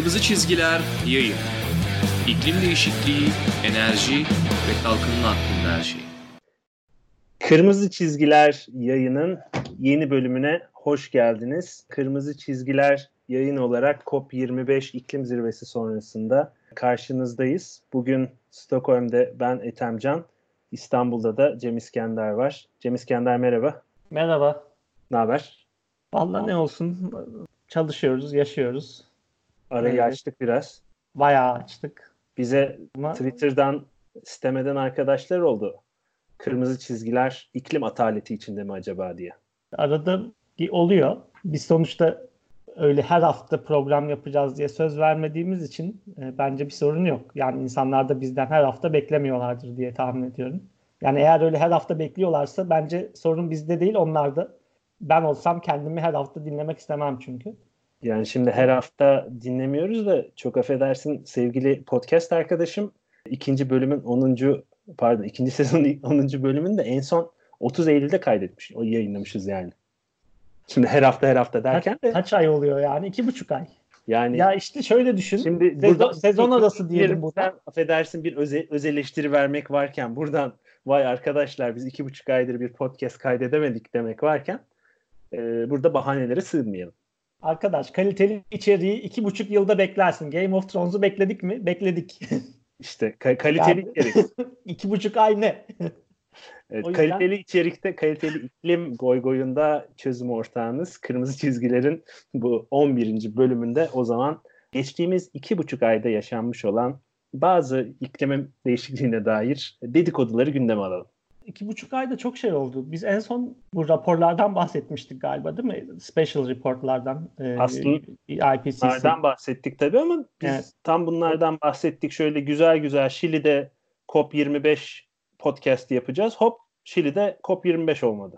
Kırmızı Çizgiler Yayın. İklim değişikliği, enerji ve kalkınma hakkında her şey. Kırmızı Çizgiler Yayın'ın yeni bölümüne hoş geldiniz. Kırmızı Çizgiler Yayın olarak COP25 iklim zirvesi sonrasında karşınızdayız. Bugün Stockholm'de ben Ethem Can, İstanbul'da da Cem İskender var. Cem İskender merhaba. Merhaba. Ne haber? Vallahi ne olsun, çalışıyoruz, yaşıyoruz. Arayı açtık biraz. Bayağı açtık. Bize Twitter'dan sitemeden arkadaşlar oldu. Kırmızı çizgiler iklim ataleti içinde mi acaba diye. Arada oluyor. Biz sonuçta öyle her hafta program yapacağız diye söz vermediğimiz için bence bir sorun yok. Yani insanlar da bizden her hafta beklemiyorlardır diye tahmin ediyorum. Yani eğer öyle her hafta bekliyorlarsa bence sorun bizde değil, onlarda. Ben olsam kendimi her hafta dinlemek istemem çünkü. Yani şimdi her hafta dinlemiyoruz da çok affedersin sevgili podcast arkadaşım. İkinci sezonun 10. bölümünü de en son 30 Eylül'de kaydetmiş. O yayınlamışız yani. Şimdi her hafta derken de. Kaç ay oluyor yani? 2,5 ay. Yani. Ya işte şöyle düşün. Şimdi burada sezon arası diyelim bu. Affedersin bir öz eleştiri vermek varken buradan vay arkadaşlar biz 2,5 aydır bir podcast kaydedemedik demek varken burada bahanelere sığınmayalım. Arkadaş kaliteli içeriği 2,5 yılda beklersin. Game of Thrones'u bekledik mi? Bekledik. İşte kaliteli yani, içerik. 2,5 ay ne? Evet, yüzden... Kaliteli içerikte, kaliteli iklim goygoyunda çözüm ortağınız Kırmızı Çizgiler'in bu 11. bölümünde o zaman geçtiğimiz 2,5 ayda yaşanmış olan bazı iklim değişikliğine dair dedikoduları gündeme alalım. 2,5 ayda çok şey oldu. Biz en son bu raporlardan bahsetmiştik galiba değil mi? Special reportlardan. Aslında IPCC. Bunlardan bahsettik tabii ama biz tam bunlardan bahsettik. Şöyle güzel güzel Şili'de COP25 podcast yapacağız. Hop Şili'de COP25 olmadı.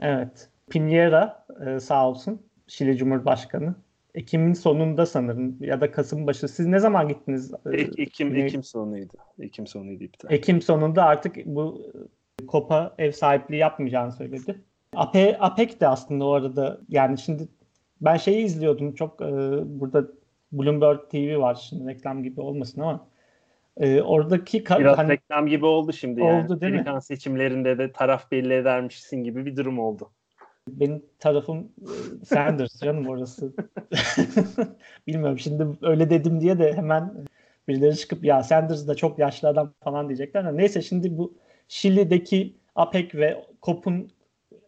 Evet. Piñera sağ olsun Şili Cumhurbaşkanı. Ekim'in sonunda sanırım ya da Kasım başı. Siz ne zaman gittiniz? Ekim sonuydu iptal. Ekim sonunda artık bu COP'a ev sahipliği yapmayacağını söyledi. APEC de aslında o arada yani şimdi ben şeyi izliyordum çok burada Bloomberg TV var şimdi reklam gibi olmasın ama oradaki biraz hani, reklam gibi oldu şimdi yani. Oldu değil Amerikan mi? Seçimlerinde de taraf belli edermişsin gibi bir durum oldu. Benim tarafım Sanders canım orası. Bilmiyorum şimdi öyle dedim diye de hemen birileri çıkıp ya Sanders da çok yaşlı adam falan diyecekler. Neyse şimdi bu Şili'deki APEC ve COP'un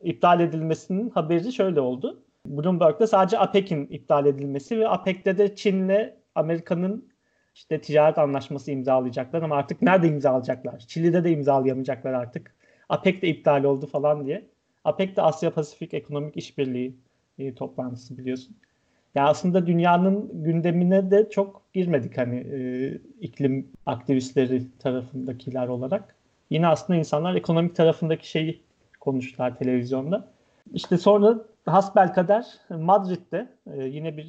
iptal edilmesinin haberi şöyle oldu. Bloomberg'da sadece APEC'in iptal edilmesi ve APEC'te de Çin'le Amerika'nın işte ticaret anlaşması imzalayacaklar ama artık nerede imzalayacaklar? Şili'de de imzalayamayacaklar artık. APEC de iptal oldu falan diye. APEC de Asya Pasifik Ekonomik İşbirliği toplantısı biliyorsun. Ya aslında dünyanın gündemine de çok girmedik hani iklim aktivistleri tarafındakiler olarak. Yine aslında insanlar ekonomik tarafındaki şeyi konuştular televizyonda. İşte sonra hasbelkader Madrid'de yine bir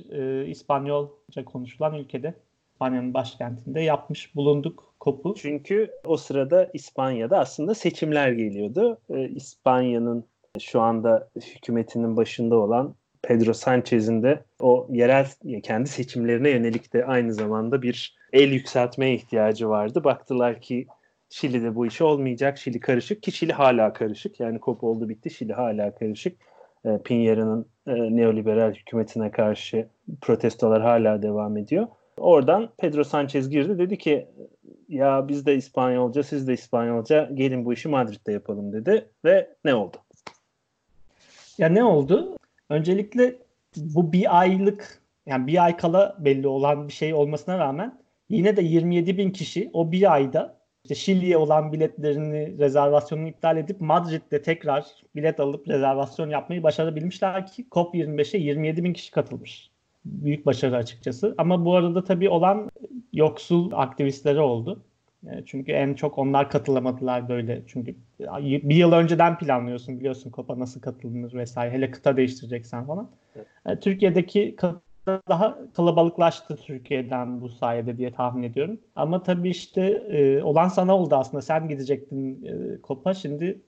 İspanyolca konuşulan ülkede, İspanya'nın başkentinde yapmış bulunduk COP'u. Çünkü o sırada İspanya'da aslında seçimler geliyordu. İspanya'nın şu anda hükümetinin başında olan Pedro Sanchez'in de o yerel kendi seçimlerine yönelik de aynı zamanda bir el yükseltmeye ihtiyacı vardı. Baktılar ki Şili'de bu iş olmayacak. Şili karışık ki Şili hala karışık. Yani COP oldu bitti. Şili hala karışık. Piñera'nın neoliberal hükümetine karşı protestolar hala devam ediyor. Oradan Pedro Sanchez girdi. Dedi ki ya biz de İspanyolca siz de İspanyolca gelin bu işi Madrid'de yapalım dedi. Ve ne oldu? Ya ne oldu? Öncelikle bu bir aylık yani bir ay kala belli olan bir şey olmasına rağmen yine de 27.000 kişi o bir ayda İşte Şili'ye olan biletlerini, rezervasyonunu iptal edip Madrid'de tekrar bilet alıp rezervasyon yapmayı başarabilmişler ki COP25'e 27.000 kişi katılmış. Büyük başarı açıkçası. Ama bu arada tabii olan yoksul aktivistleri oldu. Çünkü en çok onlar katılamadılar böyle. Çünkü bir yıl önceden planlıyorsun biliyorsun COP'a nasıl katılınır vesaire. Hele kıta değiştireceksen falan. Evet. Türkiye'deki daha kalabalıklaştı Türkiye'den bu sayede diye tahmin ediyorum. Ama tabii işte olan sana oldu aslında. Sen gidecektin COP'a. Şimdi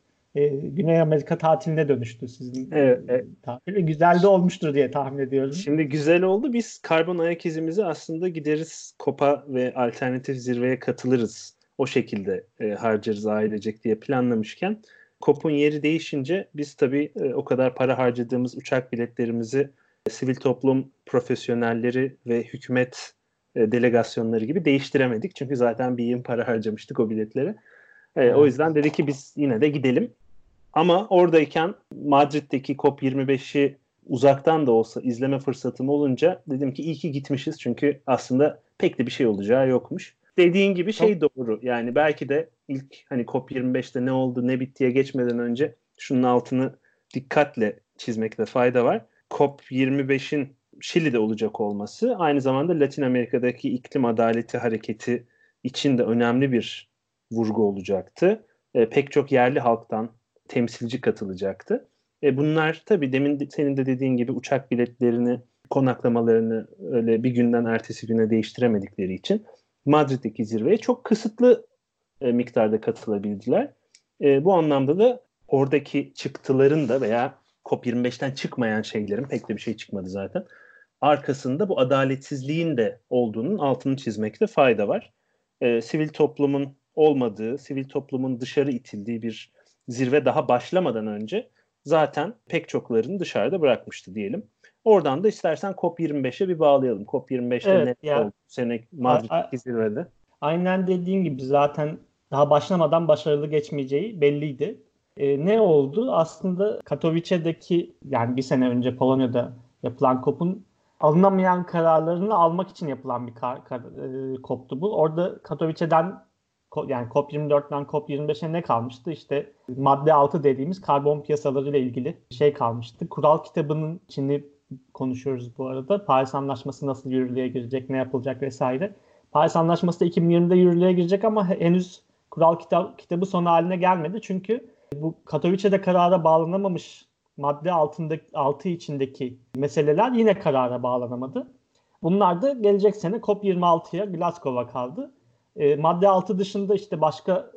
Güney Amerika tatiline dönüştü sizin. Evet. Tatili. Güzel de olmuştur diye tahmin ediyorum. Şimdi güzel oldu. Biz karbon ayak izimizi aslında gideriz COP'a ve alternatif zirveye katılırız. O şekilde harcarız ailecek diye planlamışken COP'un yeri değişince biz tabii o kadar para harcadığımız uçak biletlerimizi sivil toplum profesyonelleri ve hükümet delegasyonları gibi değiştiremedik. Çünkü zaten bir yığın para harcamıştık o biletlere. O yüzden dedi ki biz yine de gidelim. Ama oradayken Madrid'deki COP25'i uzaktan da olsa izleme fırsatım olunca dedim ki iyi ki gitmişiz. Çünkü aslında pek de bir şey olacağı yokmuş. Dediğin gibi şey doğru. Yani belki de ilk hani COP25'te ne oldu ne bittiye geçmeden önce şunun altını dikkatle çizmekte fayda var. COP25'in Şili'de olacak olması aynı zamanda Latin Amerika'daki iklim adaleti hareketi için de önemli bir vurgu olacaktı. Pek çok yerli halktan temsilci katılacaktı. Bunlar tabii demin senin de dediğin gibi uçak biletlerini, konaklamalarını öyle bir günden ertesi güne değiştiremedikleri için Madrid'deki zirveye çok kısıtlı miktarda katılabildiler. Bu anlamda da oradaki çıktıların da veya COP25'ten çıkmayan şeylerin, pek de bir şey çıkmadı zaten, arkasında bu adaletsizliğin de olduğunun altını çizmekte fayda var. Sivil toplumun olmadığı, sivil toplumun dışarı itildiği bir zirve daha başlamadan önce zaten pek çoklarını dışarıda bırakmıştı diyelim. Oradan da istersen COP25'e bir bağlayalım. COP25'te evet, ne oldu bu sene Madrid'deki zirvede? Aynen dediğin gibi zaten daha başlamadan başarılı geçmeyeceği belliydi. Ne oldu? Aslında Katowice'deki, yani bir sene önce Polonya'da yapılan COP'un alınamayan kararlarını almak için yapılan bir COP'tu bu. Orada Katowice'den, yani COP24'den COP25'e ne kalmıştı? İşte madde 6 dediğimiz karbon piyasalarıyla ilgili şey kalmıştı. Kural kitabının içini konuşuyoruz bu arada. Paris Anlaşması nasıl yürürlüğe girecek, ne yapılacak vesaire. Paris Anlaşması da 2020'de yürürlüğe girecek ama henüz kural kitabı son haline gelmedi. Çünkü bu Katowice'de karara bağlanamamış madde 6 içindeki meseleler yine karara bağlanamadı. Bunlar da gelecek sene COP26'ya Glasgow'a kaldı. Madde 6 dışında işte başka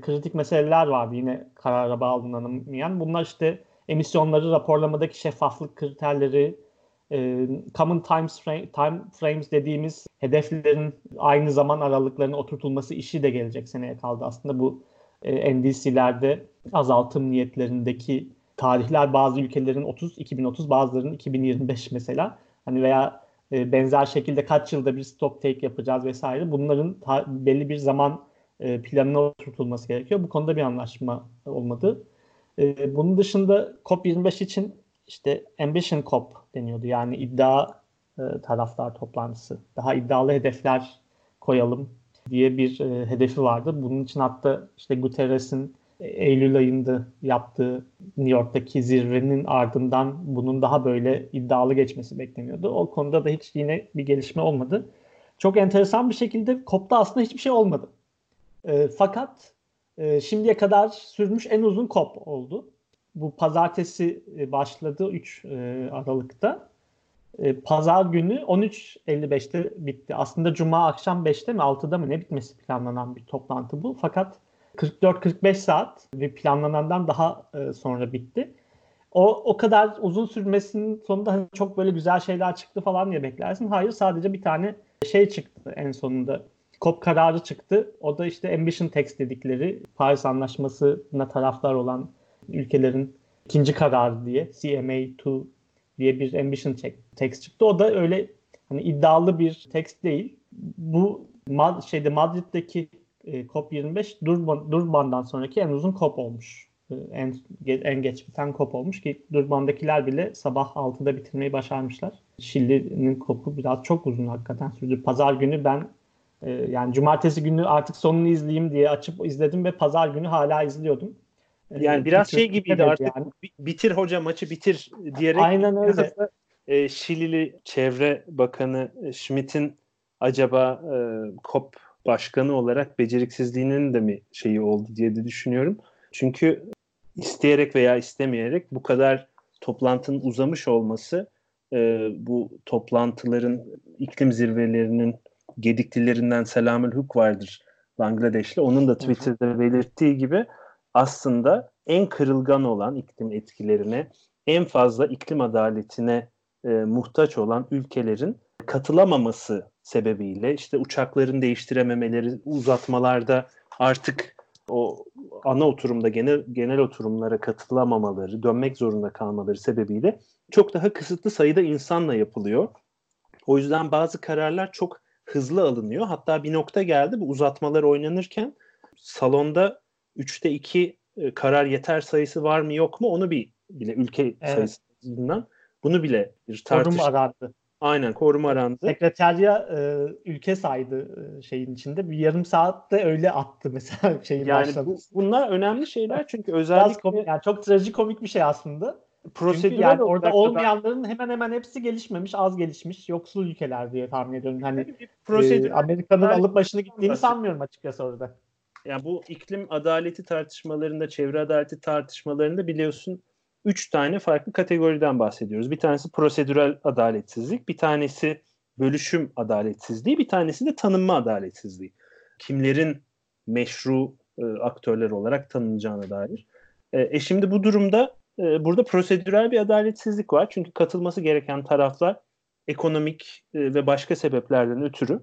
kritik meseleler vardı yine karara bağlanamayan. Bunlar işte emisyonları, raporlamadaki şeffaflık kriterleri, common time frames dediğimiz hedeflerin aynı zaman aralıklarının oturtulması işi de gelecek seneye kaldı. Aslında bu NDC'lerde azaltım niyetlerindeki tarihler bazı ülkelerin 2030, bazılarının 2025 mesela. Hani veya benzer şekilde kaç yılda bir stock take yapacağız vesaire. Bunların belli bir zaman planına oturtulması gerekiyor. Bu konuda bir anlaşma olmadı. Bunun dışında COP25 için işte Ambition COP deniyordu. Yani iddia taraflar toplantısı. Daha iddialı hedefler koyalım diye bir hedefi vardı. Bunun için hatta işte Guterres'in Eylül ayında yaptığı New York'taki zirvenin ardından bunun daha böyle iddialı geçmesi bekleniyordu. O konuda da hiç yine bir gelişme olmadı. Çok enteresan bir şekilde COP'ta aslında hiçbir şey olmadı. Fakat şimdiye kadar sürmüş en uzun COP oldu. Bu pazartesi başladı 3 Aralık'ta. Pazar günü 13.55'te bitti. Aslında cuma akşam 5'te mi 6'da mı ne bitmesi planlanan bir toplantı bu. Fakat 44-45 saat bir planlanandan daha sonra bitti. O kadar uzun sürmesinin sonunda hani çok böyle güzel şeyler çıktı falan diye beklersin. Hayır, sadece bir tane şey çıktı en sonunda. COP kararı çıktı. O da işte Ambition Text dedikleri Paris Anlaşması'na taraflar olan ülkelerin ikinci kararı diye CMA2 diye bir Ambition Text çıktı. O da öyle hani iddialı bir text değil. Bu Madrid'deki COP25 Durban'dan sonraki en uzun COP olmuş. En geç biten COP olmuş ki Durban'dakiler bile sabah 6'da bitirmeyi başarmışlar. Şili'nin COP'u biraz çok uzun hakikaten sürdü. Pazar günü ben yani cumartesi günü artık sonunu izleyeyim diye açıp izledim ve pazar günü hala izliyordum. Yani biraz şey gibiydi artık yani. Bitir hoca maçı bitir diyerek. Aynen öyle. Şilili Çevre Bakanı Schmidt'in acaba COP başkanı olarak beceriksizliğinin de mi şeyi oldu diye de düşünüyorum. Çünkü isteyerek veya istemeyerek bu kadar toplantının uzamış olması bu toplantıların, iklim zirvelerinin gediklilerinden Selamül Huk vardır Bangladeşli. Onun da Twitter'da belirttiği gibi aslında en kırılgan olan iklim etkilerine, en fazla iklim adaletine muhtaç olan ülkelerin katılamaması sebebiyle işte uçakların değiştirememeleri, uzatmalarda artık o ana oturumda genel oturumlara katılamamaları, dönmek zorunda kalmaları sebebiyle çok daha kısıtlı sayıda insanla yapılıyor. O yüzden bazı kararlar çok hızlı alınıyor. Hatta bir nokta geldi, bu uzatmalar oynanırken salonda 3'te 2 karar yeter sayısı var mı yok mu onu bile ülke sayısından bunu bile bir tartışma. Korum arandı. Aynen, korum arandı. Sekreterya ülke saydı şeyin içinde. Bir yarım saatte öyle attı mesela şeyin yani başladı. Bunlar önemli şeyler çünkü özellikle komik, yani çok trajikomik bir şey aslında. Prosedür yani orada olmayanların hemen hepsi gelişmemiş, az gelişmiş, yoksul ülkeler diye tahmin ediyorum. Hani Amerika'nın alıp başını gittiğini sanmıyorum açıkçası orada. Yani bu iklim adaleti tartışmalarında, çevre adaleti tartışmalarında biliyorsun 3 tane farklı kategoriden bahsediyoruz. Bir tanesi prosedürel adaletsizlik, bir tanesi bölüşüm adaletsizliği, bir tanesi de tanınma adaletsizliği. Kimlerin meşru aktörler olarak tanınacağına dair. Şimdi bu durumda burada prosedürel bir adaletsizlik var. Çünkü katılması gereken taraflar ekonomik ve başka sebeplerden ötürü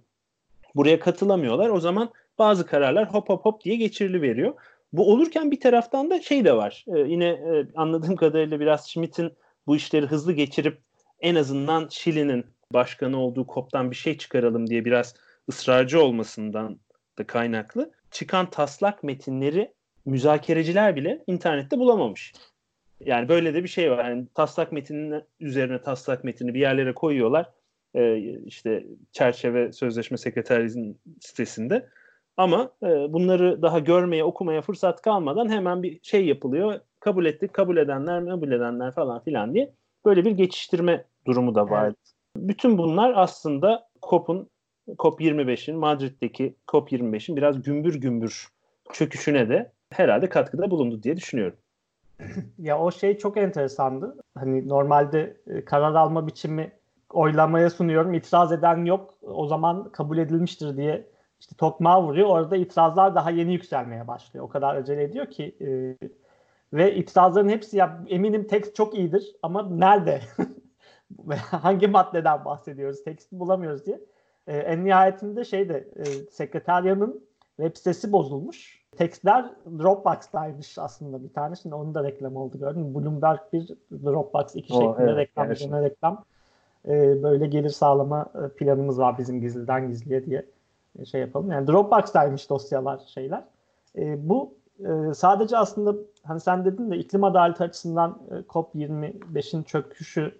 buraya katılamıyorlar. O zaman bazı kararlar hop diye geçiriliveriyor. Bu olurken bir taraftan da şey de var. Yine anladığım kadarıyla biraz Schmidt'in bu işleri hızlı geçirip en azından Şili'nin başkanı olduğu COP'tan bir şey çıkaralım diye biraz ısrarcı olmasından da kaynaklı. Çıkan taslak metinleri müzakereciler bile internette bulamamış. Yani böyle de bir şey var. Yani taslak metinin üzerine taslak metini bir yerlere koyuyorlar. İşte çerçeve sözleşme sekreterliğinin sitesinde. Ama bunları daha görmeye, okumaya fırsat kalmadan hemen bir şey yapılıyor. Kabul ettik, kabul edenler falan filan diye. Böyle bir geçiştirme durumu da vardı. Evet. Bütün bunlar aslında COP25'in, Madrid'deki COP25'in biraz gümbür gümbür çöküşüne de herhalde katkıda bulundu diye düşünüyorum. Ya o şey çok enteresandı. Hani normalde karar alma biçimi oylamaya sunuyorum. İtiraz eden yok. O zaman kabul edilmiştir diye işte tokmağı vuruyor. Orada itirazlar daha yeni yükselmeye başlıyor. O kadar acele ediyor ki ve itirazların hepsi ya eminim tekst çok iyidir ama nerede? Hangi maddeden bahsediyoruz? Teksti bulamıyoruz diye. En nihayetinde sekreteryanın web sitesi bozulmuş. Tekstler Dropbox'taymış aslında bir tane. Şimdi onun da reklamı oldu gördün mü? Bloomberg bir, Dropbox 2 şeklinde reklam. Böyle gelir sağlama planımız var bizim gizliden gizliye diye şey yapalım. Yani Dropbox'taymış dosyalar şeyler. Bu sadece aslında hani sen dedin de iklim adaleti açısından COP25'in çöküşü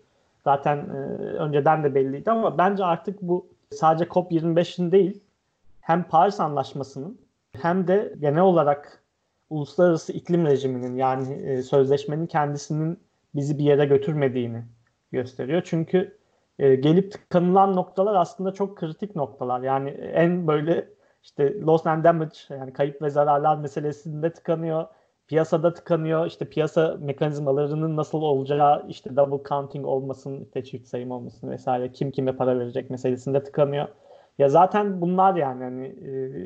zaten önceden de belliydi ama bence artık bu sadece COP25'in değil hem Paris Anlaşması'nın hem de genel olarak uluslararası iklim rejiminin yani sözleşmenin kendisinin bizi bir yere götürmediğini gösteriyor. Çünkü gelip tıkanılan noktalar aslında çok kritik noktalar. Yani en böyle işte loss and damage yani kayıp ve zararlar meselesinde tıkanıyor. Piyasada tıkanıyor. İşte piyasa mekanizmalarının nasıl olacağı işte double counting olmasın, işte çift sayım olmasın vesaire kim kime para verecek meselesinde tıkanıyor. Ya zaten bunlar yani hani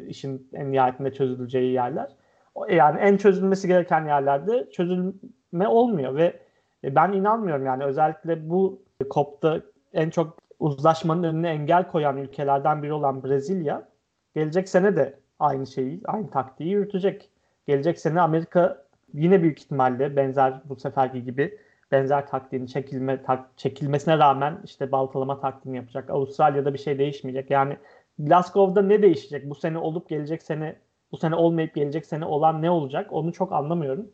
işin en nihayetinde çözüleceği yerler. Yani en çözülmesi gereken yerlerde çözülme olmuyor ve ben inanmıyorum yani özellikle bu COP'ta en çok uzlaşmanın önüne engel koyan ülkelerden biri olan Brezilya gelecek sene de aynı taktiği yürütecek. Gelecek sene Amerika yine büyük ihtimalle benzer bu seferki gibi benzer taktiğin çekilmesine rağmen işte baltalama taktiğini yapacak. Avustralya'da bir şey değişmeyecek. Yani Glasgow'da ne değişecek? Bu sene olup gelecek sene, bu sene olmayıp gelecek sene olan ne olacak? Onu çok anlamıyorum.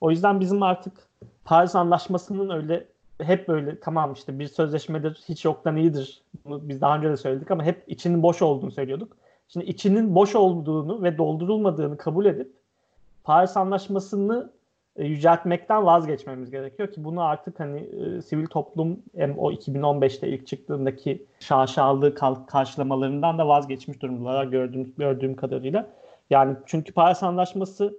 O yüzden bizim artık Paris Anlaşması'nın öyle hep böyle tamam işte bir sözleşmedir, hiç yoktan iyidir. Bunu biz daha önce de söyledik ama hep içinin boş olduğunu söylüyorduk. Şimdi içinin boş olduğunu ve doldurulmadığını kabul edip Paris Anlaşması'nı yüceltmekten vazgeçmemiz gerekiyor ki bunu artık hani sivil toplum o 2015'te ilk çıktığındaki şaşalı karşılamalarından da vazgeçmiş durumdalar gördüğüm kadarıyla. Yani çünkü Paris Anlaşması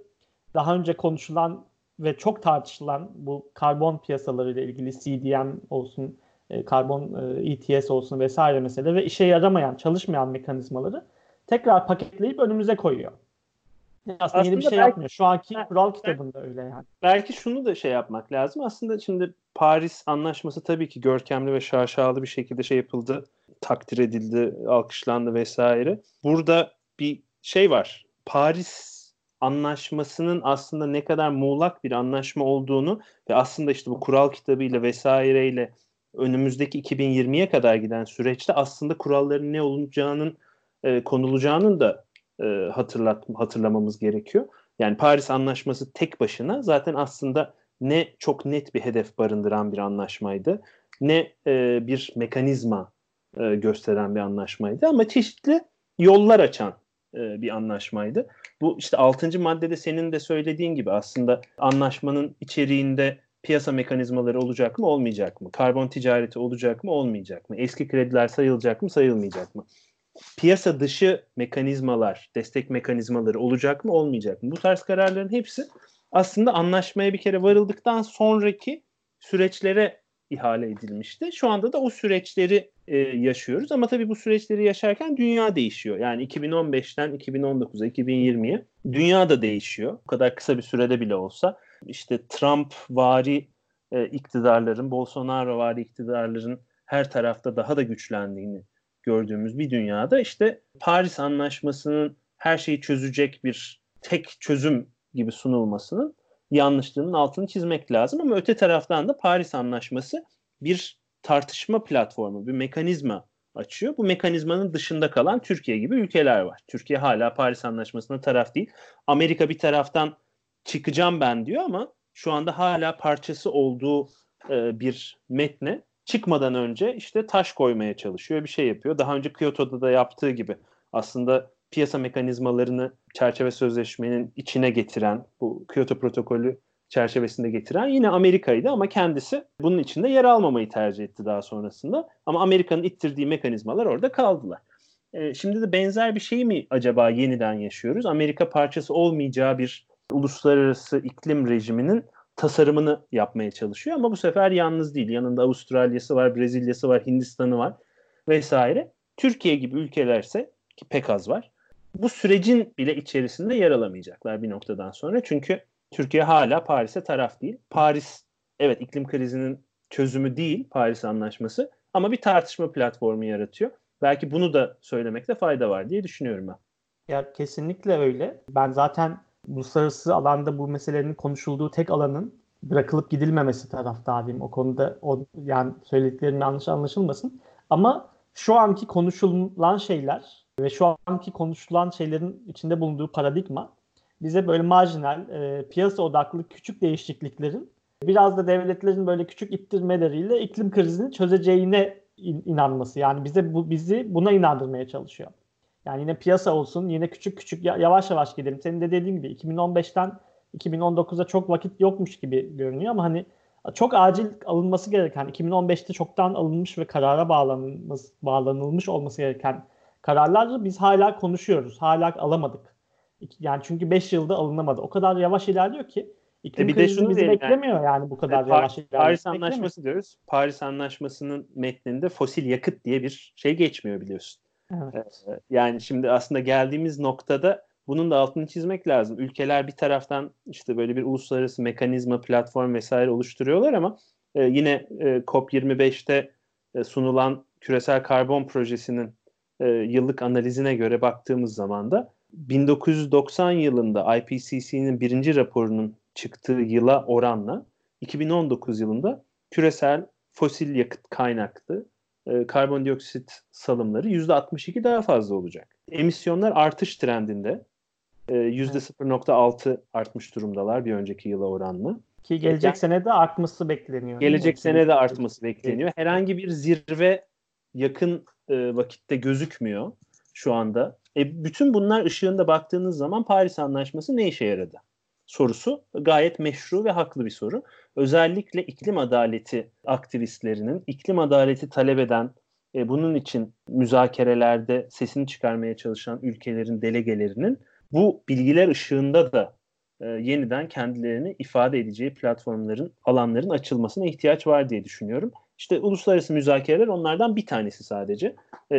daha önce konuşulan ve çok tartışılan bu karbon piyasalarıyla ilgili CDM olsun, karbon ETS olsun vesaire mesele ve işe yaramayan, çalışmayan mekanizmaları tekrar paketleyip önümüze koyuyor. Aslında yeni bir şey yapmıyor. Şu anki kural kitabında öyle yani. Belki şunu da şey yapmak lazım. Aslında şimdi Paris Anlaşması tabii ki görkemli ve şaşalı bir şekilde şey yapıldı. Takdir edildi, alkışlandı vesaire. Burada bir şey var. Paris Anlaşması'nın aslında ne kadar muğlak bir anlaşma olduğunu ve aslında işte bu kural kitabıyla vesaireyle önümüzdeki 2020'ye kadar giden süreçte aslında kuralların ne olacağının konulacağının da hatırlamamız gerekiyor. Yani Paris Anlaşması tek başına zaten aslında ne çok net bir hedef barındıran bir anlaşmaydı, ne bir mekanizma gösteren bir anlaşmaydı ama çeşitli yollar açan bir anlaşmaydı. Bu işte 6. maddede senin de söylediğin gibi aslında anlaşmanın içeriğinde piyasa mekanizmaları olacak mı, olmayacak mı? Karbon ticareti olacak mı, olmayacak mı? Eski krediler sayılacak mı, sayılmayacak mı? Piyasa dışı mekanizmalar, destek mekanizmaları olacak mı, olmayacak mı? Bu tarz kararların hepsi aslında anlaşmaya bir kere varıldıktan sonraki süreçlere ihale edilmişti. Şu anda da o süreçleri yaşıyoruz ama tabii bu süreçleri yaşarken dünya değişiyor. Yani 2015'ten 2019'a, 2020'ye dünya da değişiyor. Bu kadar kısa bir sürede bile olsa işte Trump-vari iktidarların, Bolsonaro-vari iktidarların her tarafta daha da güçlendiğini gördüğümüz bir dünyada işte Paris Anlaşması'nın her şeyi çözecek bir tek çözüm gibi sunulmasının yanlışlığının altını çizmek lazım. Ama öte taraftan da Paris Anlaşması bir tartışma platformu, bir mekanizma açıyor. Bu mekanizmanın dışında kalan Türkiye gibi ülkeler var. Türkiye hala Paris Anlaşması'na taraf değil. Amerika bir taraftan çıkacağım ben diyor ama şu anda hala parçası olduğu bir metne çıkmadan önce işte taş koymaya çalışıyor, bir şey yapıyor. Daha önce Kyoto'da da yaptığı gibi aslında piyasa mekanizmalarını çerçeve sözleşmenin içine getiren, bu Kyoto protokolü çerçevesinde getiren yine Amerika'ydı ama kendisi bunun içinde yer almamayı tercih etti daha sonrasında. Ama Amerika'nın ittirdiği mekanizmalar orada kaldılar. Şimdi de benzer bir şey mi acaba yeniden yaşıyoruz? Amerika parçası olmayacağı bir uluslararası iklim rejiminin tasarımını yapmaya çalışıyor ama bu sefer yalnız değil. Yanında Avustralya'sı var, Brezilya'sı var, Hindistan'ı var vesaire. Türkiye gibi ülkelerse ki pek az var. Bu sürecin bile içerisinde yer alamayacaklar bir noktadan sonra. Çünkü Türkiye hala Paris'e taraf değil. Paris evet iklim krizinin çözümü değil Paris Anlaşması ama bir tartışma platformu yaratıyor. Belki bunu da söylemekte fayda var diye düşünüyorum ben. Ya kesinlikle öyle. Ben zaten uluslararası alanda bu meselenin konuşulduğu tek alanın bırakılıp gidilmemesi taraftarıyım. O konuda yani söylediklerim yanlış anlaşılmasın. Ama şu anki konuşulan şeyler ve şu anki konuşulan şeylerin içinde bulunduğu paradigma bize böyle marjinal, piyasa odaklı küçük değişikliklerin biraz da devletlerin böyle küçük ittirmeleriyle iklim krizini çözeceğine inanması. Yani bizi buna inandırmaya çalışıyor. Yani yine piyasa olsun, yine küçük küçük yavaş yavaş gidelim. Senin de dediğin gibi 2015'ten 2019'a çok vakit yokmuş gibi görünüyor ama hani çok acil alınması gereken, 2015'te çoktan alınmış ve karara bağlanılmış olması gereken kararları biz hala konuşuyoruz. Hala alamadık. Yani çünkü 5 yılda alınamadı. O kadar yavaş ilerliyor ki iklim krizini bizi beklemiyor yani bu kadar yavaş ilerliyor. Paris Anlaşması diyoruz. Paris Anlaşması'nın metninde fosil yakıt diye bir şey geçmiyor biliyorsun. Evet. Yani şimdi aslında geldiğimiz noktada bunun da altını çizmek lazım. Ülkeler bir taraftan işte böyle bir uluslararası mekanizma, platform vesaire oluşturuyorlar ama yine COP25'te sunulan küresel karbon projesinin yıllık analizine göre baktığımız zaman da 1990 yılında IPCC'nin birinci raporunun çıktığı yıla oranla 2019 yılında küresel fosil yakıt kaynaklı karbondioksit salımları %62 daha fazla olacak. Emisyonlar artış trendinde %0.6 artmış durumdalar bir önceki yıla oranla. Ki gelecek sene de artması bekleniyor. Gelecek sene de artması bekleniyor. Herhangi bir zirve yakın vakitte gözükmüyor şu anda. Bütün bunlar ışığında baktığınız zaman Paris Anlaşması ne işe yaradı sorusu gayet meşru ve haklı bir soru. Özellikle iklim adaleti aktivistlerinin, iklim adaleti talep eden, bunun için müzakerelerde sesini çıkarmaya çalışan ülkelerin delegelerinin bu bilgiler ışığında da yeniden kendilerini ifade edeceği platformların, alanların açılmasına ihtiyaç var diye düşünüyorum. İşte uluslararası müzakereler onlardan bir tanesi sadece.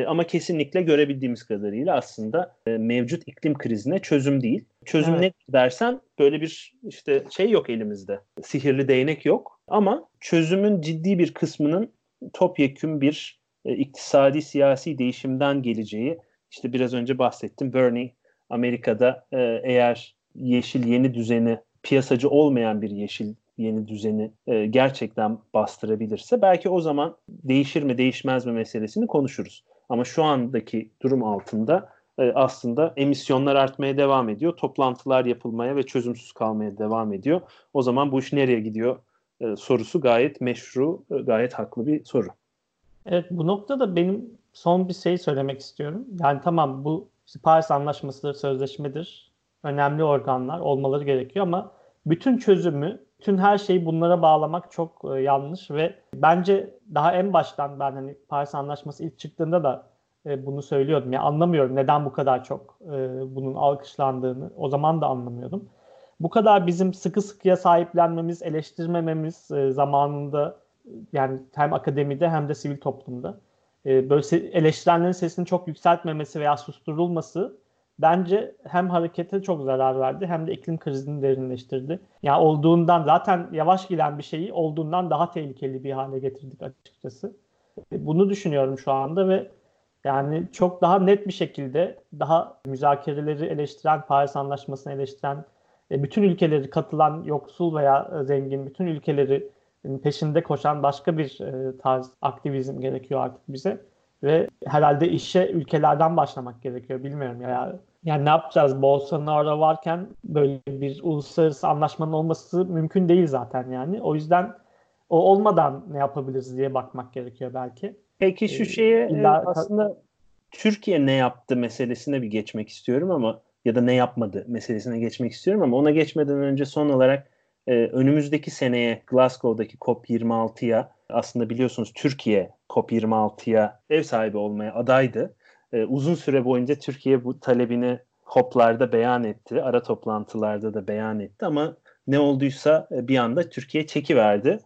Ama kesinlikle görebildiğimiz kadarıyla aslında mevcut iklim krizine çözüm değil. Çözüm evet. Ne dersen böyle bir işte şey yok elimizde. Sihirli değnek yok. Ama çözümün ciddi bir kısmının topyekün bir iktisadi siyasi değişimden geleceği. İşte biraz önce bahsettim. Bernie Amerika'da eğer yeşil yeni düzeni, piyasacı olmayan bir yeşil yeni düzeni gerçekten bastırabilirse belki o zaman değişir mi değişmez mi meselesini konuşuruz. Ama şu andaki durum altında aslında emisyonlar artmaya devam ediyor. Toplantılar yapılmaya ve çözümsüz kalmaya devam ediyor. O zaman bu iş nereye gidiyor sorusu gayet meşru, gayet haklı bir soru. Evet, bu noktada benim son bir şey söylemek istiyorum. Yani tamam, bu işte Paris Anlaşması'dır, sözleşmedir. Önemli organlar olmaları gerekiyor ama bütün çözümü, bütün her şeyi bunlara bağlamak çok yanlış ve bence daha en baştan ben hani Paris Anlaşması ilk çıktığında da bunu söylüyordum. Yani anlamıyorum neden bu kadar çok bunun alkışlandığını. O zaman da anlamıyordum. Bu kadar bizim sıkı sıkıya sahiplenmemiz, eleştirmememiz zamanında yani hem akademide hem de sivil toplumda böyle eleştirenlerin sesini çok yükseltmemesi veya susturulması bence hem harekete çok zarar verdi hem de iklim krizini derinleştirdi. Yani olduğundan zaten yavaş giden bir şeyi olduğundan daha tehlikeli bir hale getirdik açıkçası. Bunu düşünüyorum şu anda ve yani çok daha net bir şekilde daha müzakereleri eleştiren, Paris Anlaşması'nı eleştiren, bütün ülkeleri katılan yoksul veya zengin bütün ülkeleri peşinde koşan başka bir tarz aktivizm gerekiyor artık bize. Ve herhalde işe ülkelerden başlamak gerekiyor. Bilmiyorum ya. Yani ne yapacağız? Bolsonaro varken böyle bir uluslararası anlaşmanın olması mümkün değil zaten yani. O yüzden o olmadan ne yapabiliriz diye bakmak gerekiyor belki. Peki şu şeye aslında Türkiye ne yaptı meselesine bir geçmek istiyorum ama ya da ne yapmadı meselesine geçmek istiyorum ama ona geçmeden önce son olarak önümüzdeki seneye Glasgow'daki COP26'ya aslında biliyorsunuz Türkiye COP26'ya ev sahibi olmaya adaydı. Uzun süre boyunca Türkiye bu talebini COP'larda beyan etti. Ara toplantılarda da beyan etti ama ne olduysa bir anda Türkiye çekiverdi.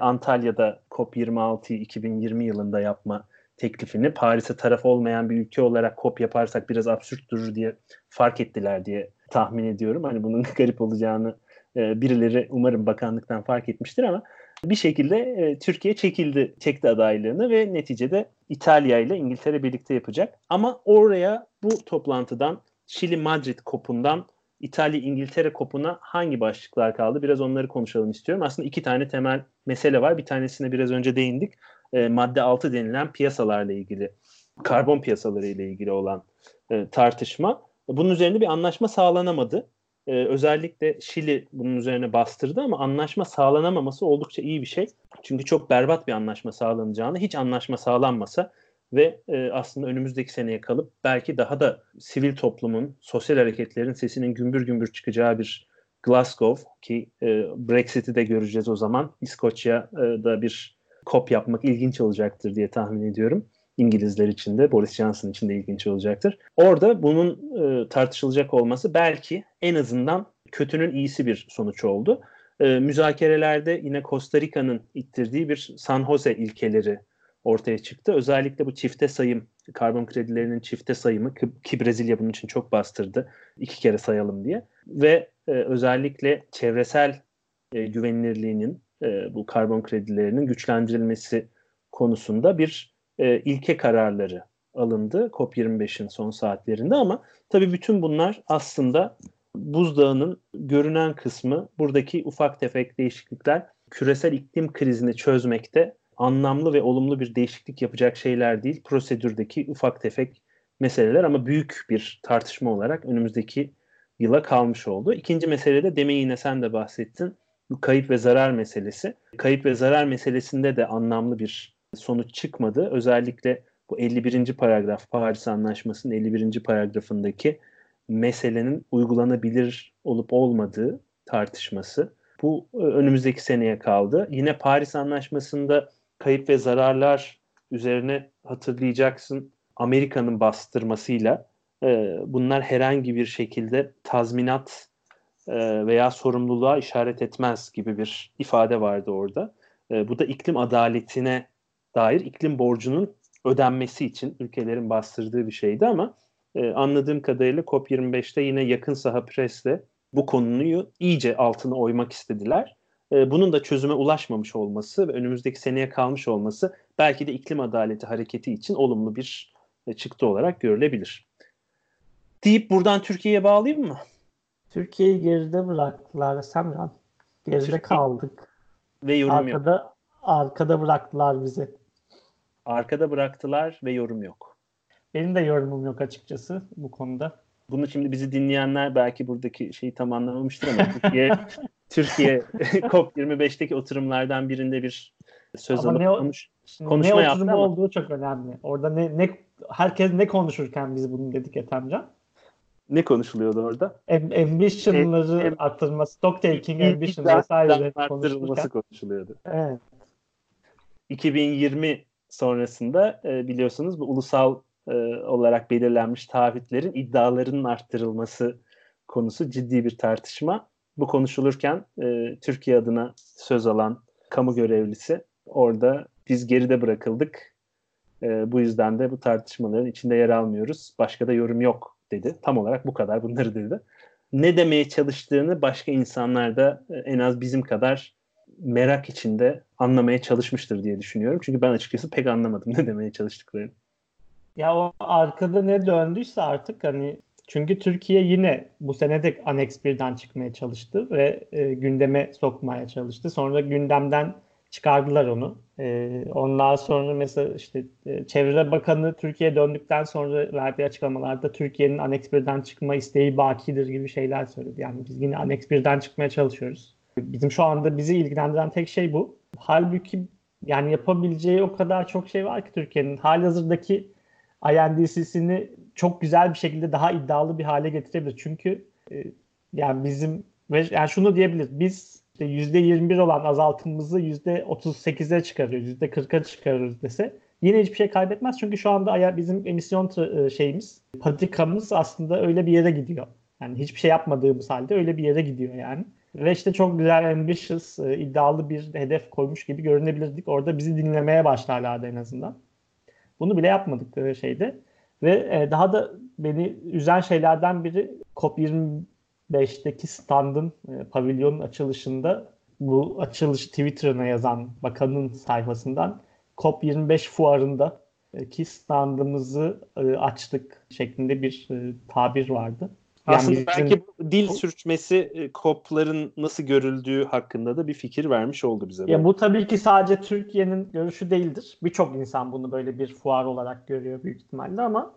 Antalya'da COP26'yı 2020 yılında yapma teklifini Paris'e taraf olmayan bir ülke olarak COP yaparsak biraz absürt durur diye fark ettiler diye tahmin ediyorum. Hani bunun garip olacağını birileri umarım bakanlıktan fark etmiştir ama bir şekilde Türkiye çekti adaylığını ve neticede İtalya ile İngiltere birlikte yapacak. Ama oraya bu toplantıdan Şili Madrid COP'undan İtalya İngiltere COP'una hangi başlıklar kaldı? Biraz onları konuşalım istiyorum. Aslında iki tane temel mesele var. Bir tanesine biraz önce değindik. Madde 6 denilen piyasalarla ilgili, karbon piyasaları ile ilgili olan tartışma. Bunun üzerine bir anlaşma sağlanamadı. Özellikle Şili bunun üzerine bastırdı ama anlaşma sağlanamaması oldukça iyi bir şey. Çünkü çok berbat bir anlaşma sağlanacağını, hiç anlaşma sağlanmasa ve aslında önümüzdeki seneye kalıp belki daha da sivil toplumun, sosyal hareketlerin sesinin gümbür gümbür çıkacağı bir Glasgow ki Brexit'i de göreceğiz o zaman. İskoçya'da bir COP yapmak ilginç olacaktır diye tahmin ediyorum. İngilizler için de, Boris Johnson için de ilginç olacaktır. Orada bunun tartışılacak olması belki en azından kötünün iyisi bir sonuç oldu. Müzakerelerde yine Costa Rica'nın ittirdiği bir San Jose ilkeleri ortaya çıktı. Özellikle bu çifte sayım, karbon kredilerinin çifte sayımı ki Brezilya bunun için çok bastırdı. 2 kere sayalım diye. Ve özellikle çevresel güvenilirliğinin, bu karbon kredilerinin güçlendirilmesi konusunda bir ilke kararları alındı COP25'in son saatlerinde ama tabii bütün bunlar aslında buzdağının görünen kısmı, buradaki ufak tefek değişiklikler küresel iklim krizini çözmekte anlamlı ve olumlu bir değişiklik yapacak şeyler değil. Prosedürdeki ufak tefek meseleler ama büyük bir tartışma olarak önümüzdeki yıla kalmış oldu. İkinci mesele de demin yine sen de bahsettin. Bu kayıp ve zarar meselesi. Kayıp ve zarar meselesinde de anlamlı bir sonuç çıkmadı. Özellikle bu 51. paragraf, Paris Anlaşması'nın 51. paragrafındaki meselenin uygulanabilir olup olmadığı tartışması. Bu önümüzdeki seneye kaldı. Yine Paris Anlaşması'nda kayıp ve zararlar üzerine hatırlayacaksın Amerika'nın bastırmasıyla bunlar herhangi bir şekilde tazminat veya sorumluluğa işaret etmez gibi bir ifade vardı orada. Bu da iklim adaletine dair iklim borcunun ödenmesi için ülkelerin bastırdığı bir şeydi ama anladığım kadarıyla COP25'te yine yakın saha presle bu konuyu iyice altına oymak istediler. Bunun da çözüme ulaşmamış olması ve önümüzdeki seneye kalmış olması belki de iklim adaleti hareketi için olumlu bir çıktı olarak görülebilir. Deyip buradan Türkiye'ye bağlayayım mı? Türkiye'yi geride bıraktılar Semran. Geride kaldık. Ve yorum yok. Arkada bıraktılar bizi. Arkada bıraktılar ve yorum yok. Benim de yorumum yok açıkçası bu konuda. Bunu şimdi bizi dinleyenler belki buradaki şeyi tam anlamamıştır ama Türkiye COP25'teki oturumlardan birinde bir söz almış. Konuşma yaptı ama. Ne oturumu olduğu çok önemli. Orada herkes ne konuşurken biz bunu dedik Ethem Can. Ne konuşuluyordu orada? Ambition'ları arttırması, stocktaking ambition vesaire konuşulması konuşuluyordu. Evet. 2020 sonrasında biliyorsunuz bu ulusal olarak belirlenmiş taahhütlerin iddialarının arttırılması konusu ciddi bir tartışma. Bu konuşulurken Türkiye adına söz alan kamu görevlisi orada biz geride bırakıldık. Bu yüzden de bu tartışmaların içinde yer almıyoruz. Başka da yorum yok dedi. Tam olarak bu kadar bunları dedi. Ne demeye çalıştığını başka insanlar da en az bizim kadar merak içinde anlamaya çalışmıştır diye düşünüyorum. Çünkü ben açıkçası pek anlamadım ne demeye çalıştıklarını. Ya o arkada ne döndüyse artık hani çünkü Türkiye yine bu sene de Annex 1'den çıkmaya çalıştı ve gündeme sokmaya çalıştı. Sonra gündemden çıkardılar onu. Ondan sonra mesela işte Çevre Bakanı Türkiye'ye döndükten sonra verdiği açıklamalarda Türkiye'nin Annex 1'den çıkma isteği bakidir gibi şeyler söyledi. Yani biz yine Annex 1'den çıkmaya çalışıyoruz. Bizim şu anda bizi ilgilendiren tek şey bu. Halbuki yani yapabileceği o kadar çok şey var ki Türkiye'nin halihazırdaki INDC'sini çok güzel bir şekilde daha iddialı bir hale getirebilir. Çünkü yani bizim yani şunu diyebiliriz. Biz işte %21 olan azaltımımızı %38'e çıkarıyoruz, %40'a çıkarıyoruz dese yine hiçbir şey kaybetmez. Çünkü şu anda bizim emisyon patikamız aslında öyle bir yere gidiyor. Yani hiçbir şey yapmadığımız halde öyle bir yere gidiyor yani. Ve işte çok güzel, ambitious, iddialı bir hedef koymuş gibi görünebilirdik. Orada bizi dinlemeye başlarlardı en azından. Bunu bile yapmadıkları şeyde. Ve daha da beni üzen şeylerden biri COP25'teki standın, pavilyonun açılışında bu açılış Twitter'ına yazan bakanın sayfasından COP25 fuarındaki standımızı açtık şeklinde bir tabir vardı. Yani aslında belki bu dil sürçmesi COP'ların nasıl görüldüğü hakkında da bir fikir vermiş oldu bize. Ya bu tabii ki sadece Türkiye'nin görüşü değildir. Birçok insan bunu böyle bir fuar olarak görüyor büyük ihtimalle ama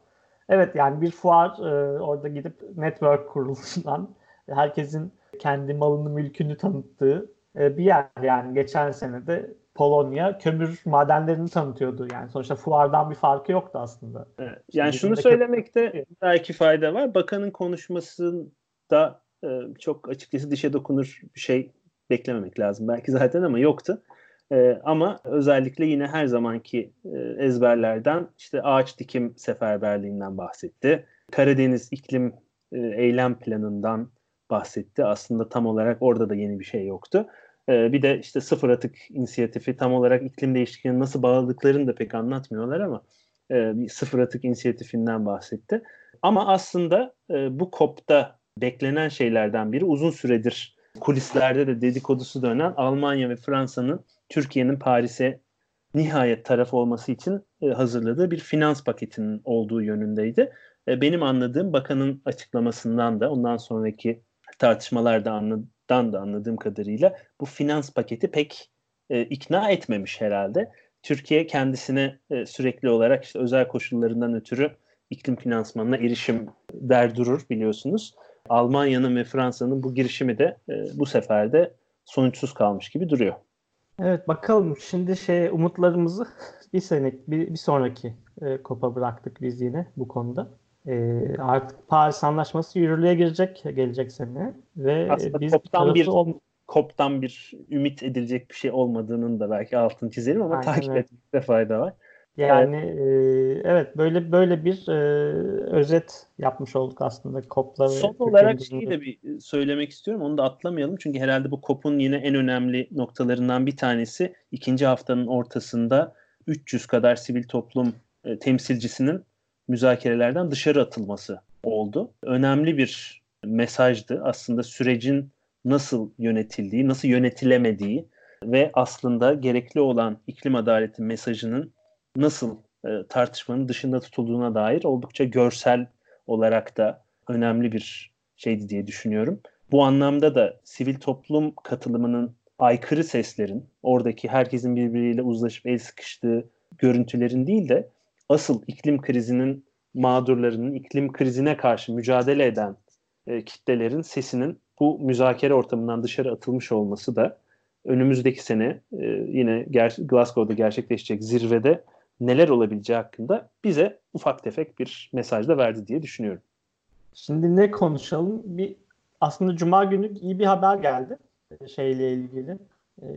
evet yani bir fuar orada gidip network kuruluşundan herkesin kendi malını mülkünü tanıttığı bir yer. Yani geçen sene de Polonya kömür madenlerini tanıtıyordu. Yani sonuçta fuardan bir farkı yoktu aslında. Evet. Yani şunu söylemekte belki fayda var. Bakanın konuşmasında çok açıkçası dişe dokunur bir şey beklememek lazım. Belki zaten ama yoktu. Ama özellikle yine her zamanki ezberlerden işte ağaç dikim seferberliğinden bahsetti. Karadeniz iklim eylem planından bahsetti. Aslında tam olarak orada da yeni bir şey yoktu. Bir de işte sıfır atık inisiyatifi tam olarak iklim değişikliğine nasıl bağladıklarını da pek anlatmıyorlar ama bir sıfır atık inisiyatifinden bahsetti. Ama aslında bu COP'ta beklenen şeylerden biri uzun süredir kulislerde de dedikodusu dönen Almanya ve Fransa'nın Türkiye'nin Paris'e nihayet taraf olması için hazırladığı bir finans paketinin olduğu yönündeydi. Benim anladığım bakanın açıklamasından da ondan sonraki tartışmalarda da anladığım kadarıyla bu finans paketi pek ikna etmemiş herhalde. Türkiye kendisine sürekli olarak işte özel koşullarından ötürü iklim finansmanına erişim der durur biliyorsunuz. Almanya'nın ve Fransa'nın bu girişimi de bu sefer de sonuçsuz kalmış gibi duruyor. Evet bakalım şimdi umutlarımızı bir sonraki COP'a bıraktık biz yine bu konuda. Artık Paris Anlaşması yürürlüğe girecek gelecek sene ve biz COP'tan bir ümit edilecek bir şey olmadığının da belki altını çizelim ama aynen takip etmekte fayda var. Yani evet böyle bir özet yapmış olduk aslında COP'la. Son olarak şeyi de bir söylemek istiyorum, onu da atlamayalım çünkü herhalde bu COP'un yine en önemli noktalarından bir tanesi ikinci haftanın ortasında 300 kadar sivil toplum temsilcisinin müzakerelerden dışarı atılması oldu. Önemli bir mesajdı aslında, sürecin nasıl yönetildiği, nasıl yönetilemediği ve aslında gerekli olan iklim adaleti mesajının nasıl tartışmanın dışında tutulduğuna dair oldukça görsel olarak da önemli bir şeydi diye düşünüyorum. Bu anlamda da sivil toplum katılımının, aykırı seslerin, oradaki herkesin birbiriyle uzlaşıp el sıkıştığı görüntülerin değil de asıl iklim krizinin mağdurlarının, iklim krizine karşı mücadele eden kitlelerin sesinin bu müzakere ortamından dışarı atılmış olması da önümüzdeki sene yine Glasgow'da gerçekleşecek zirvede neler olabileceği hakkında bize ufak tefek bir mesaj da verdi diye düşünüyorum. Şimdi ne konuşalım? Aslında Cuma günü iyi bir haber geldi şeyle ilgili.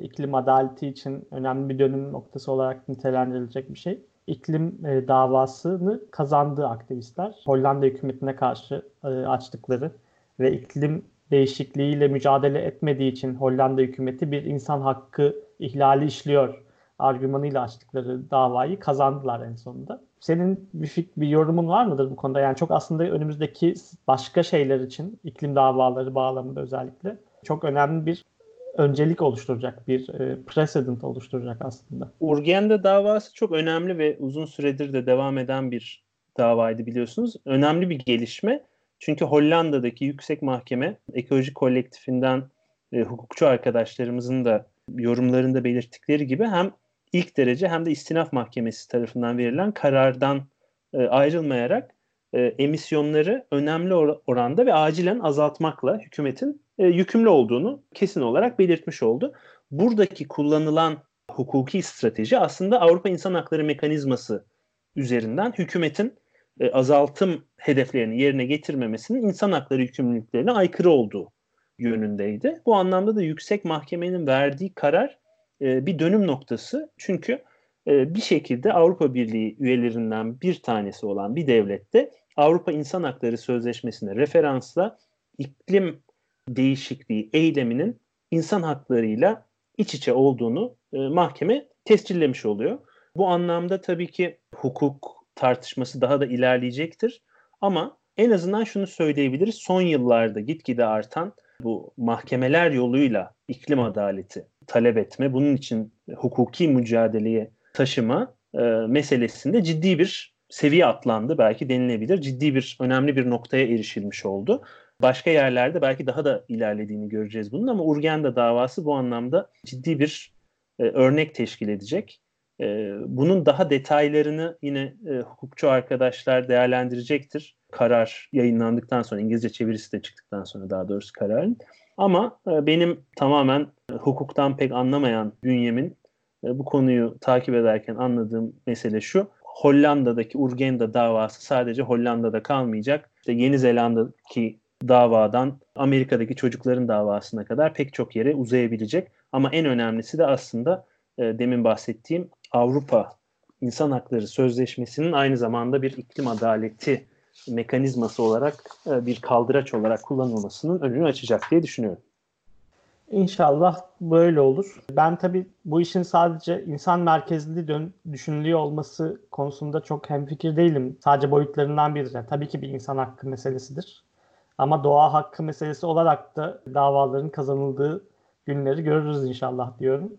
İklim adaleti için önemli bir dönüm noktası olarak nitelendirilecek bir şey. İklim davasını kazandığı aktivistler Hollanda hükümetine karşı açtıkları ve iklim değişikliğiyle mücadele etmediği için Hollanda hükümeti bir insan hakkı ihlali işliyor argümanıyla açtıkları davayı kazandılar en sonunda. Senin bir yorumun var mıdır bu konuda? Yani çok aslında önümüzdeki başka şeyler için, iklim davaları bağlamında özellikle çok önemli bir öncelik oluşturacak, bir precedent oluşturacak aslında. Urgenda davası çok önemli ve uzun süredir de devam eden bir davaydı biliyorsunuz. Önemli bir gelişme. Çünkü Hollanda'daki yüksek mahkeme ekoloji kolektifinden hukukçu arkadaşlarımızın da yorumlarında belirttikleri gibi hem ilk derece hem de istinaf mahkemesi tarafından verilen karardan ayrılmayarak emisyonları önemli oranda ve acilen azaltmakla hükümetin yükümlü olduğunu kesin olarak belirtmiş oldu. Buradaki kullanılan hukuki strateji aslında Avrupa İnsan Hakları Mekanizması üzerinden hükümetin azaltım hedeflerini yerine getirmemesinin insan hakları yükümlülüklerine aykırı olduğu yönündeydi. Bu anlamda da yüksek mahkemenin verdiği karar bir dönüm noktası. Çünkü bir şekilde Avrupa Birliği üyelerinden bir tanesi olan bir devlette Avrupa İnsan Hakları Sözleşmesi'ne referansla iklim değişikliği eyleminin insan haklarıyla iç içe olduğunu mahkeme tescillemiş oluyor. Bu anlamda tabii ki hukuk tartışması daha da ilerleyecektir. Ama en azından şunu söyleyebiliriz. Son yıllarda gitgide artan bu mahkemeler yoluyla iklim adaleti talep etme, bunun için hukuki mücadeleye taşıma meselesinde ciddi bir seviye atlandı belki denilebilir. Ciddi bir, önemli bir noktaya erişilmiş oldu. Başka yerlerde belki daha da ilerlediğini göreceğiz bunun, ama Urgenda davası bu anlamda ciddi bir örnek teşkil edecek. Bunun daha detaylarını yine hukukçu arkadaşlar değerlendirecektir. Karar yayınlandıktan sonra, İngilizce çevirisi de çıktıktan sonra daha doğrusu kararın. Ama benim tamamen hukuktan pek anlamayan bünyemin bu konuyu takip ederken anladığım mesele şu. Hollanda'daki Urgenda davası sadece Hollanda'da kalmayacak. İşte Yeni Zelanda'daki davadan Amerika'daki çocukların davasına kadar pek çok yere uzayabilecek. Ama en önemlisi de aslında demin bahsettiğim Avrupa İnsan Hakları Sözleşmesi'nin aynı zamanda bir iklim adaleti mekanizması olarak, bir kaldıraç olarak kullanılmasının önünü açacak diye düşünüyorum. İnşallah böyle olur. Ben tabii bu işin sadece insan merkezli düşünülüyor olması konusunda çok hemfikir değilim. Sadece boyutlarından biri. Yani tabii ki bir insan hakkı meselesidir. Ama doğa hakkı meselesi olarak da davaların kazanıldığı günleri görürüz inşallah diyorum.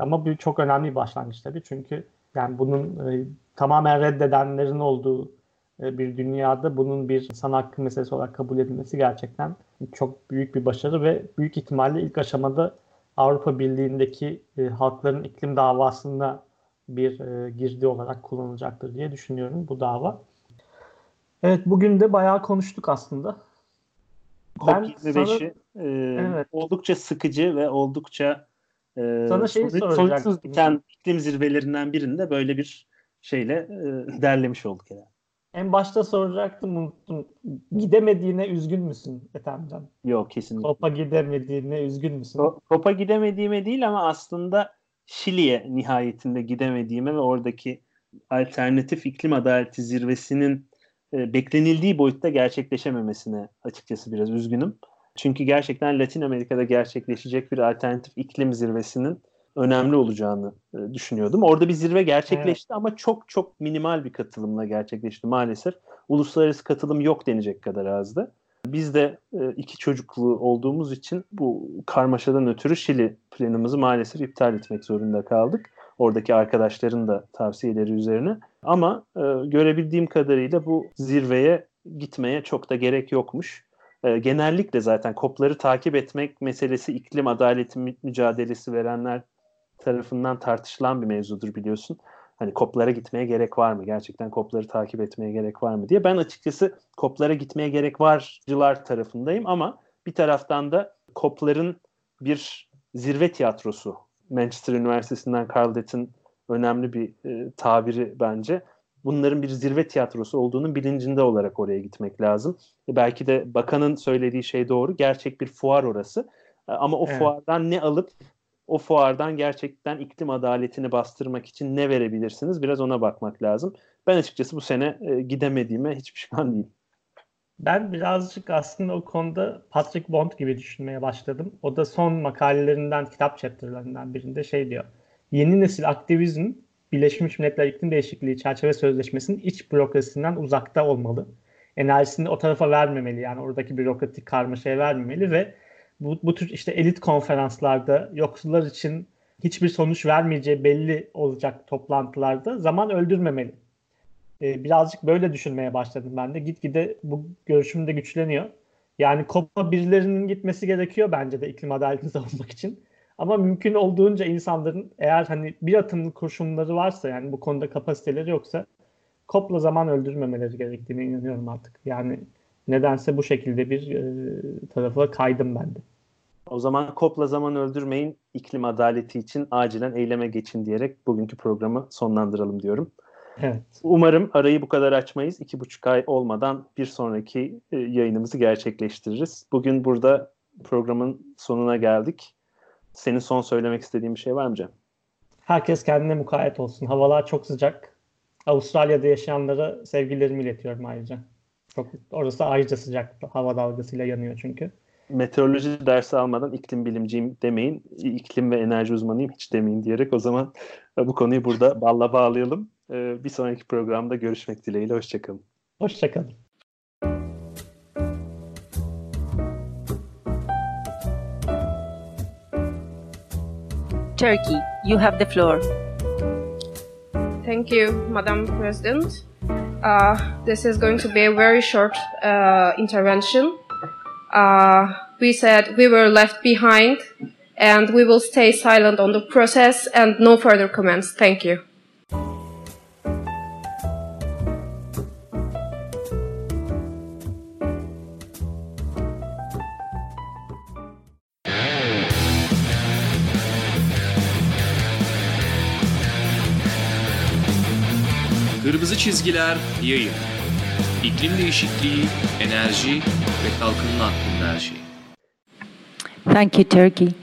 Ama bu çok önemli bir başlangıç tabii. Çünkü yani bunun tamamen reddedenlerin olduğu bir dünyada bunun bir insan hakkı meselesi olarak kabul edilmesi gerçekten çok büyük bir başarı ve büyük ihtimalle ilk aşamada Avrupa Birliği'ndeki halkların iklim davasında bir girdi olarak kullanılacaktır diye düşünüyorum bu dava. Evet, bugün de bayağı konuştuk aslında. COP25'i evet, oldukça sıkıcı ve oldukça sana şeyi sorutsuz biten iklim zirvelerinden birinde böyle bir şeyle derlemiş olduk herhalde. En başta soracaktım, unuttum. Gidemediğine üzgün müsün Ethem Can? Yok, kesinlikle. COP'a gidemediğine üzgün müsün? COP'a gidemediğime değil, ama aslında Şili'ye nihayetinde gidemediğime ve oradaki alternatif iklim adaleti zirvesinin beklenildiği boyutta gerçekleşememesine açıkçası biraz üzgünüm. Çünkü gerçekten Latin Amerika'da gerçekleşecek bir alternatif iklim zirvesinin önemli olacağını düşünüyordum. Orada bir zirve gerçekleşti ama çok çok minimal bir katılımla gerçekleşti maalesef. Uluslararası katılım yok denecek kadar azdı. Biz de iki çocuklu olduğumuz için bu karmaşadan ötürü Şili planımızı maalesef iptal etmek zorunda kaldık. Oradaki arkadaşların da tavsiyeleri üzerine. Ama görebildiğim kadarıyla bu zirveye gitmeye çok da gerek yokmuş. Genellikle zaten COP'ları takip etmek meselesi iklim adaleti mücadelesi verenler tarafından tartışılan bir mevzudur biliyorsun. Hani COP'lara gitmeye gerek var mı? Gerçekten COP'ları takip etmeye gerek var mı diye. Ben açıkçası COP'lara gitmeye gerek varcılar tarafındayım ama bir taraftan da COP'ların bir zirve tiyatrosu. Manchester Üniversitesi'nden Carl Dett'in önemli bir tabiri bence. Bunların bir zirve tiyatrosu olduğunun bilincinde olarak oraya gitmek lazım. Belki de bakanın söylediği şey doğru. Gerçek bir fuar orası. Ama o fuardan ne alıp o fuardan gerçekten iklim adaletini bastırmak için ne verebilirsiniz? Biraz ona bakmak lazım. Ben açıkçası bu sene gidemediğime hiç pişman değilim. Ben birazcık aslında o konuda Patrick Bond gibi düşünmeye başladım. O da son makalelerinden, kitap chapterlerinden birinde şey diyor. Yeni nesil aktivizm, Birleşmiş Milletler İklim Değişikliği Çerçeve Sözleşmesi'nin iç bürokrasisinden uzakta olmalı. Enerjisini o tarafa vermemeli, yani oradaki bürokratik karmaşaya vermemeli ve bu tür işte elit konferanslarda yoksullar için hiçbir sonuç vermeyeceği belli olacak toplantılarda zaman öldürmemeli. Birazcık böyle düşünmeye başladım ben de. Gitgide bu görüşüm de güçleniyor. Yani COP'a birilerinin gitmesi gerekiyor bence de iklim adaletini savunmak için. Ama mümkün olduğunca insanların eğer hani bir atımlı kurşunları varsa, yani bu konuda kapasiteleri yoksa COP'la zaman öldürmemeleri gerektiğine inanıyorum artık. Yani nedense bu şekilde bir tarafa kaydım ben de. O zaman COP'la zaman öldürmeyin, iklim adaleti için acilen eyleme geçin diyerek bugünkü programı sonlandıralım diyorum. Evet. Umarım arayı bu kadar açmayız. 2,5 ay olmadan bir sonraki yayınımızı gerçekleştiririz. Bugün burada programın sonuna geldik. Senin son söylemek istediğin bir şey var mı Cem? Herkes kendine mukayyet olsun. Havalar çok sıcak. Avustralya'da yaşayanlara sevgilerimi iletiyorum ayrıca. Çok, orası ayrıca sıcak. Hava dalgasıyla yanıyor çünkü. Meteoroloji dersi almadan iklim bilimciyim demeyin, iklim ve enerji uzmanıyım hiç demeyin diyerek o zaman bu konuyu burada balla bağlayalım. Bir sonraki programda görüşmek dileğiyle. Hoşçakalın. Hoşçakalın. Turkey, you have the floor. Thank you, Madam President. This is going to be a very short intervention. We said we were left behind and we will stay silent on the process and no further comments. Thank you. Kırmızı Çizgiler Yayın. İklim değişikliği, enerji ve kalkınma hakkında her şey. Thank you, Turkey.